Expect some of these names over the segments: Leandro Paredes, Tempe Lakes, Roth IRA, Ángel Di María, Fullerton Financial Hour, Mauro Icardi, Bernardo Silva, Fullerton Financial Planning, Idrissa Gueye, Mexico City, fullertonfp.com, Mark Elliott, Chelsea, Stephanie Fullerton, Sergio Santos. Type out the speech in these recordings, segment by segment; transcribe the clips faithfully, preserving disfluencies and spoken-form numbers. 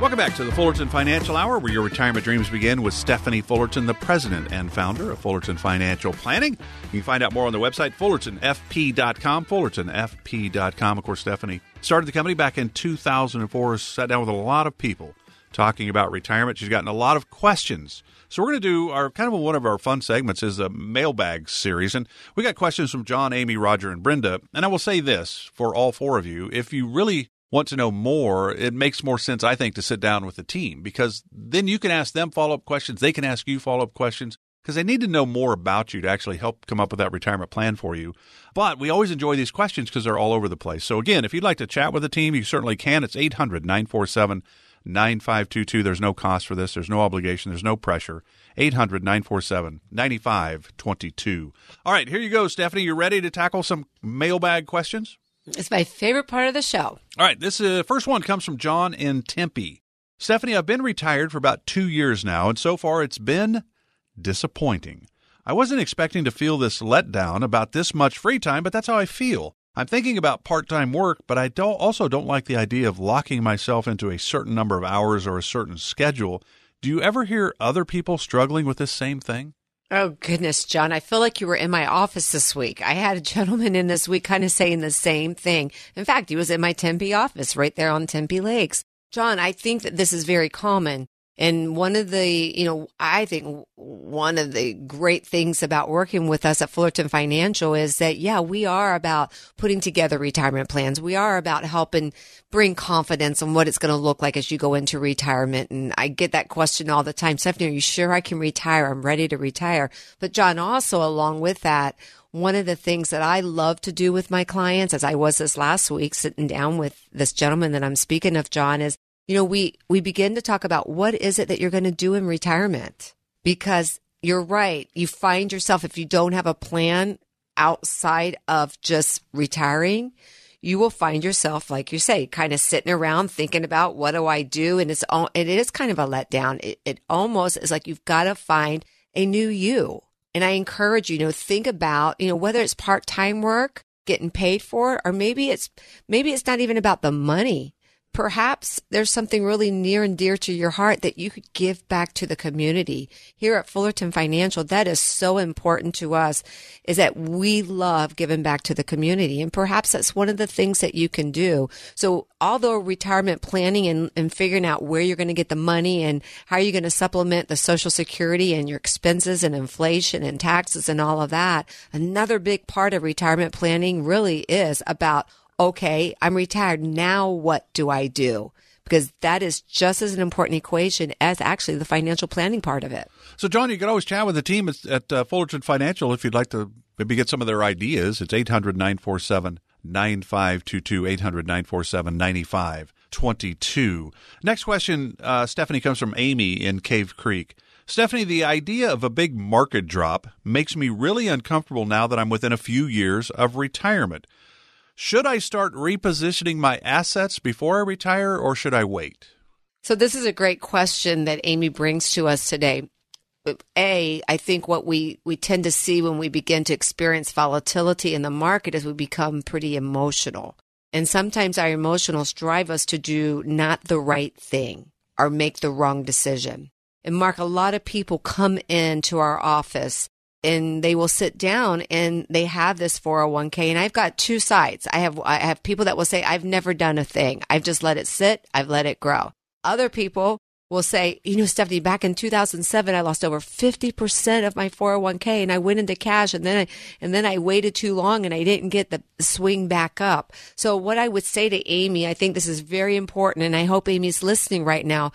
Welcome back to the Fullerton Financial Hour, where your retirement dreams begin, with Stephanie Fullerton, the president and founder of Fullerton Financial Planning. You can find out more on their website, fullerton f p dot com, fullerton f p dot com. Of course, Stephanie started the company back in two thousand four, sat down with a lot of people talking about retirement. She's gotten a lot of questions. So we're going to do our kind of one of our fun segments is a mailbag series. And we got questions from John, Amy, Roger, and Brenda. And I will say this for all four of you. If you really want to know more, it makes more sense, I think, to sit down with the team, because then you can ask them follow-up questions. They can ask you follow-up questions, because they need to know more about you to actually help come up with that retirement plan for you. But we always enjoy these questions because they're all over the place. So again, if you'd like to chat with the team, you certainly can. It's eight hundred, nine four seven, nine five two two. There's no cost for this. There's no obligation. There's no pressure. eight hundred, nine four seven, nine five two two. All right, here you go, Stephanie. You ready to tackle some mailbag questions? It's my favorite part of the show. All right. This uh, first one comes from John in Tempe. Stephanie, I've been retired for about two years now, and so far it's been disappointing. I wasn't expecting to feel this letdown about this much free time, but that's how I feel. I'm thinking about part-time work, but I don't, also don't like the idea of locking myself into a certain number of hours or a certain schedule. Do you ever hear other people struggling with this same thing? Oh, goodness, John. I feel like you were in my office this week. I had a gentleman in this week kind of saying the same thing. In fact, he was in my Tempe office right there on Tempe Lakes. John, I think that this is very common. And one of the, you know, I think one of the great things about working with us at Fullerton Financial is that, yeah, we are about putting together retirement plans. We are about helping bring confidence on what it's going to look like as you go into retirement. And I get that question all the time. Stephanie, are you sure I can retire? I'm ready to retire. But John, also along with that, one of the things that I love to do with my clients, as I was this last week sitting down with this gentleman that I'm speaking of, John, is, you know, we, we begin to talk about what is it that you're going to do in retirement? Because you're right. You find yourself, if you don't have a plan outside of just retiring, you will find yourself, like you say, kind of sitting around thinking about what do I do? And it's all, it is kind of a letdown. It, it almost is like you've got to find a new you. And I encourage you, you know, think about, you know, whether it's part-time work, getting paid for it, or maybe it's, maybe it's not even about the money. Perhaps there's something really near and dear to your heart that you could give back to the community. Here at Fullerton Financial, that is so important to us, is that we love giving back to the community. And perhaps that's one of the things that you can do. So although retirement planning and, and figuring out where you're going to get the money and how you're going to supplement the Social Security and your expenses and inflation and taxes and all of that, another big part of retirement planning really is about, okay, I'm retired. Now what do I do? Because that is just as an important equation as actually the financial planning part of it. So, John, you can always chat with the team at, at uh, Fullerton Financial if you'd like to maybe get some of their ideas. It's eight hundred, nine four seven, nine five two two, eight hundred, nine four seven, nine five two two. Next question, uh, Stephanie, comes from Amy in Cave Creek. Stephanie, the idea of a big market drop makes me really uncomfortable now that I'm within a few years of retirement. Should I start repositioning my assets before I retire, or should I wait? So this is a great question that Amy brings to us today. A, I think what we, we tend to see when we begin to experience volatility in the market is we become pretty emotional. And sometimes our emotions drive us to do not the right thing or make the wrong decision. And Mark, a lot of people come into our office and they will sit down and they have this four oh one k. And I've got two sides. I have I have people that will say, I've never done a thing. I've just let it sit. I've let it grow. Other people will say, you know, Stephanie, back in two thousand seven, I lost over fifty percent of my four oh one k and I went into cash, and then I, and then I waited too long and I didn't get the swing back up. So what I would say to Amy, I think this is very important, and I hope Amy's listening right now.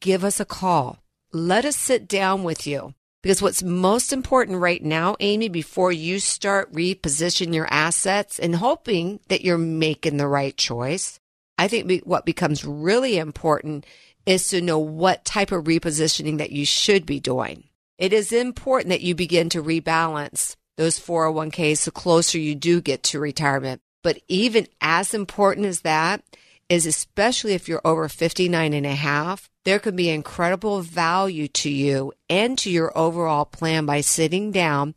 Give us a call. Let us sit down with you. Because what's most important right now, Amy, before you start repositioning your assets and hoping that you're making the right choice, I think what becomes really important is to know what type of repositioning that you should be doing. It is important that you begin to rebalance those four oh one k's the closer you do get to retirement. But even as important as that is, especially if you're over fifty-nine and a half, there could be incredible value to you and to your overall plan by sitting down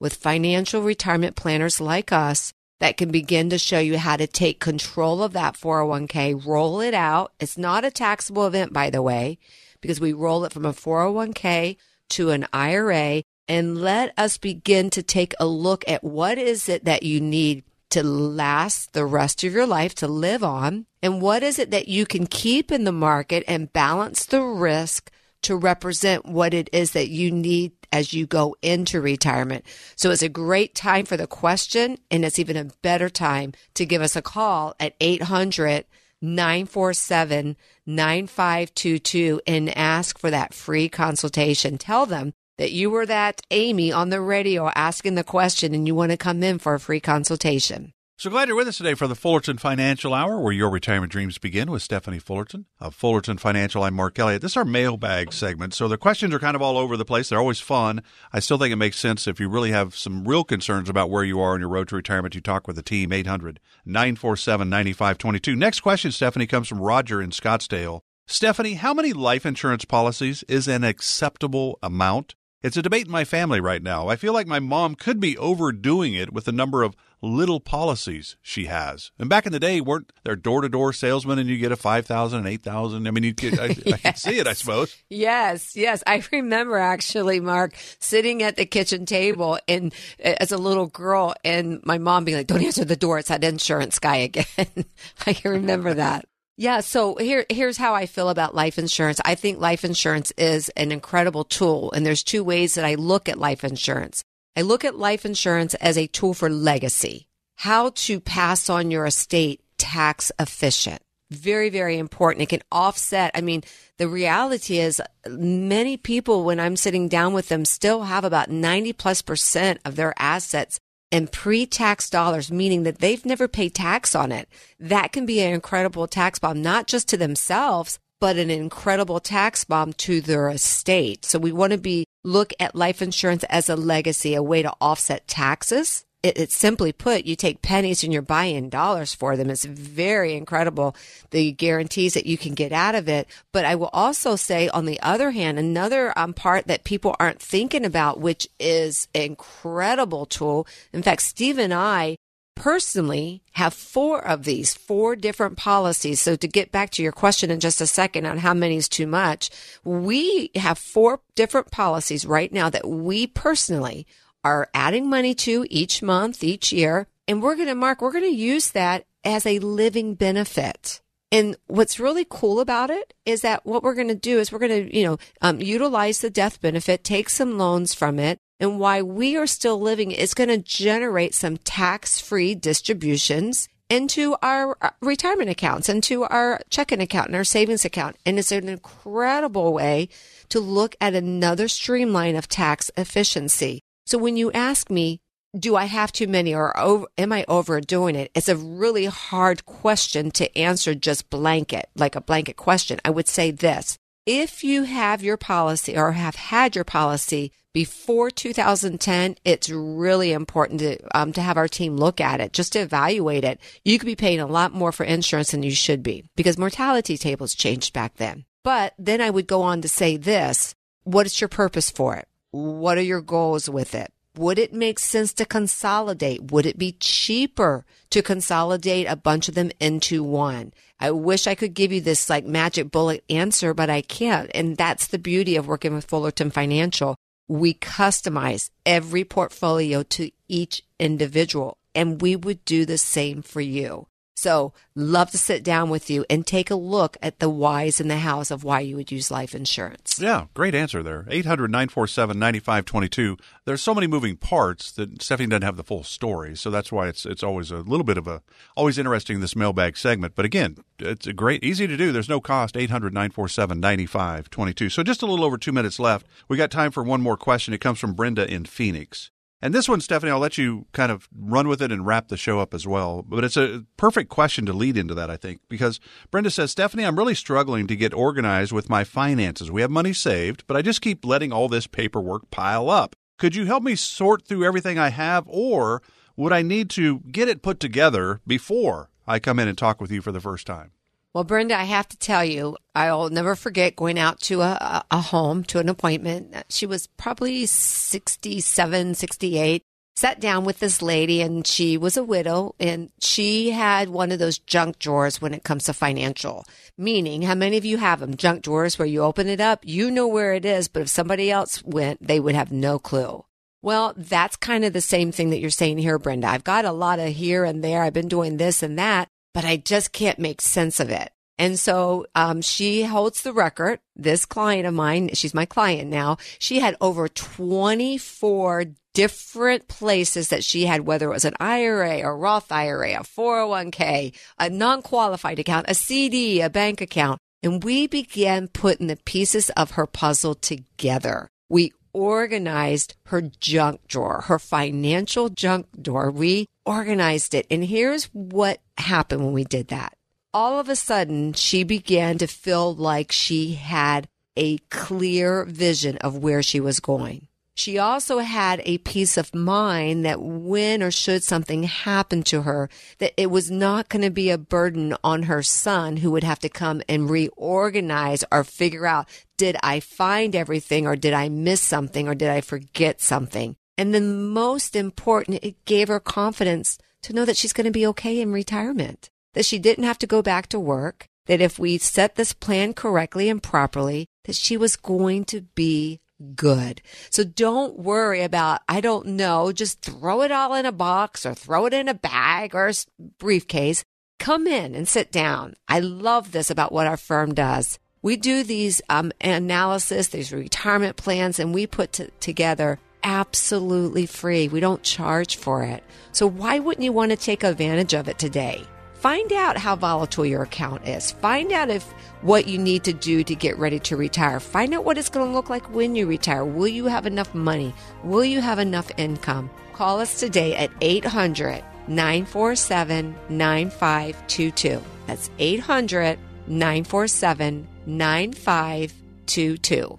with financial retirement planners like us that can begin to show you how to take control of that four oh one k, roll it out. It's not a taxable event, by the way, because we roll it from a four oh one k to an I R A, and let us begin to take a look at what is it that you need to last the rest of your life, to live on, and what is it that you can keep in the market and balance the risk to represent what it is that you need as you go into retirement. So it's a great time for the question, and it's even a better time to give us a call at eight hundred, nine four seven, nine five two two and ask for that free consultation. Tell them that you were that Amy on the radio asking the question and you want to come in for a free consultation. So glad you're with us today for the Fullerton Financial Hour, where your retirement dreams begin, with Stephanie Fullerton of Fullerton Financial. I'm Mark Elliott. This is our mailbag segment. So the questions are kind of all over the place. They're always fun. I still think it makes sense if you really have some real concerns about where you are on your road to retirement. You talk with the team, eight hundred, nine four seven, nine five two two. Next question, Stephanie, comes from Roger in Scottsdale. Stephanie, how many life insurance policies is an acceptable amount? It's a debate in my family right now. I feel like my mom could be overdoing it with the number of little policies she has. And back in the day, weren't there door-to-door salesmen and you get a five thousand dollars and eight thousand dollars? I mean, you could, I, yes. I can see it, I suppose. Yes, yes. I remember actually, Mark, sitting at the kitchen table and as a little girl and my mom being like, don't answer the door, it's that insurance guy again. I can remember that. Yeah, so here, here's how I feel about life insurance. I think life insurance is an incredible tool, and there's two ways that I look at life insurance. I look at life insurance as a tool for legacy, how to pass on your estate tax efficient. Very, very important. It can offset. I mean, the reality is many people, when I'm sitting down with them, still have about ninety plus percent of their assets and pre-tax dollars, meaning that they've never paid tax on it. That can be an incredible tax bomb, not just to themselves, but an incredible tax bomb to their estate. So we want to be look at life insurance as a legacy, a way to offset taxes. It, it's simply put, you take pennies and you're buying dollars for them. It's very incredible, the guarantees that you can get out of it. But I will also say, on the other hand, another um, part that people aren't thinking about, which is an incredible tool. In fact, Steve and I personally have four of these, four different policies. So to get back to your question in just a second on how many is too much, we have four different policies right now that we personally are adding money to each month, each year. And we're going to, Mark, we're going to use that as a living benefit. And what's really cool about it is that what we're going to do is we're going to, you know, um, utilize the death benefit, take some loans from it. And why we are still living is going to generate some tax-free distributions into our retirement accounts, into our checking account and our savings account. And it's an incredible way to look at another streamline of tax efficiency. So when you ask me, do I have too many or over, am I overdoing it? It's a really hard question to answer just blanket, like a blanket question. I would say this. If you have your policy or have had your policy before two thousand ten, it's really important to um, to have our team look at it, just to evaluate it. You could be paying a lot more for insurance than you should be, because mortality tables changed back then. But then I would go on to say this. What is your purpose for it? What are your goals with it? Would it make sense to consolidate? Would it be cheaper to consolidate a bunch of them into one? I wish I could give you this like magic bullet answer, but I can't. And that's the beauty of working with Fullerton Financial. We customize every portfolio to each individual, and we would do the same for you. So love to sit down with you and take a look at the whys and the hows of why you would use life insurance. Yeah, great answer there. eight hundred, nine four seven, nine five two two. There's so many moving parts that Stephanie doesn't have the full story. So that's why it's it's always a little bit of a, always interesting, this mailbag segment. But again, it's a great, easy to do. There's no cost. eight hundred, nine four seven, nine five two two. So just a little over two minutes left. We got time for one more question. It comes from Brenda in Phoenix. And this one, Stephanie, I'll let you kind of run with it and wrap the show up as well. But it's a perfect question to lead into that, I think, because Brenda says, Stephanie, I'm really struggling to get organized with my finances. We have money saved, but I just keep letting all this paperwork pile up. Could you help me sort through everything I have, or would I need to get it put together before I come in and talk with you for the first time? Well, Brenda, I have to tell you, I'll never forget going out to a, a home, to an appointment. She was probably sixty-seven, sixty-eight, sat down with this lady, and she was a widow, and she had one of those junk drawers when it comes to financial. Meaning, how many of you have them? Junk drawers where you open it up, you know where it is, but if somebody else went, they would have no clue. Well, that's kind of the same thing that you're saying here, Brenda. I've got a lot of here and there. I've been doing this and that, but I just can't make sense of it. And so um, she holds the record. This client of mine, she's my client now, she had over twenty-four different places that she had, whether it was an I R A, a Roth I R A, a four oh one k, a non-qualified account, a C D, a bank account. And we began putting the pieces of her puzzle together. We organized her junk drawer, her financial junk drawer. We organized it. And here's what happened when we did that. All of a sudden, she began to feel like she had a clear vision of where she was going. She also had a peace of mind that when or should something happen to her, that it was not going to be a burden on her son who would have to come and reorganize or figure out, did I find everything or did I miss something or did I forget something? And then most important, it gave her confidence to know that she's going to be okay in retirement, that she didn't have to go back to work, that if we set this plan correctly and properly, that she was going to be good. So don't worry about, I don't know, just throw it all in a box or throw it in a bag or a briefcase. Come in and sit down. I love this about what our firm does. We do these um, analysis, these retirement plans, and we put t- together absolutely free. We don't charge for it. So why wouldn't you want to take advantage of it today? Find out how volatile your account is. Find out if what you need to do to get ready to retire. Find out what it's going to look like when you retire. Will you have enough money? Will you have enough income? Call us today at eight hundred, nine four seven, nine five two two. That's eight hundred, nine four seven, nine five two two.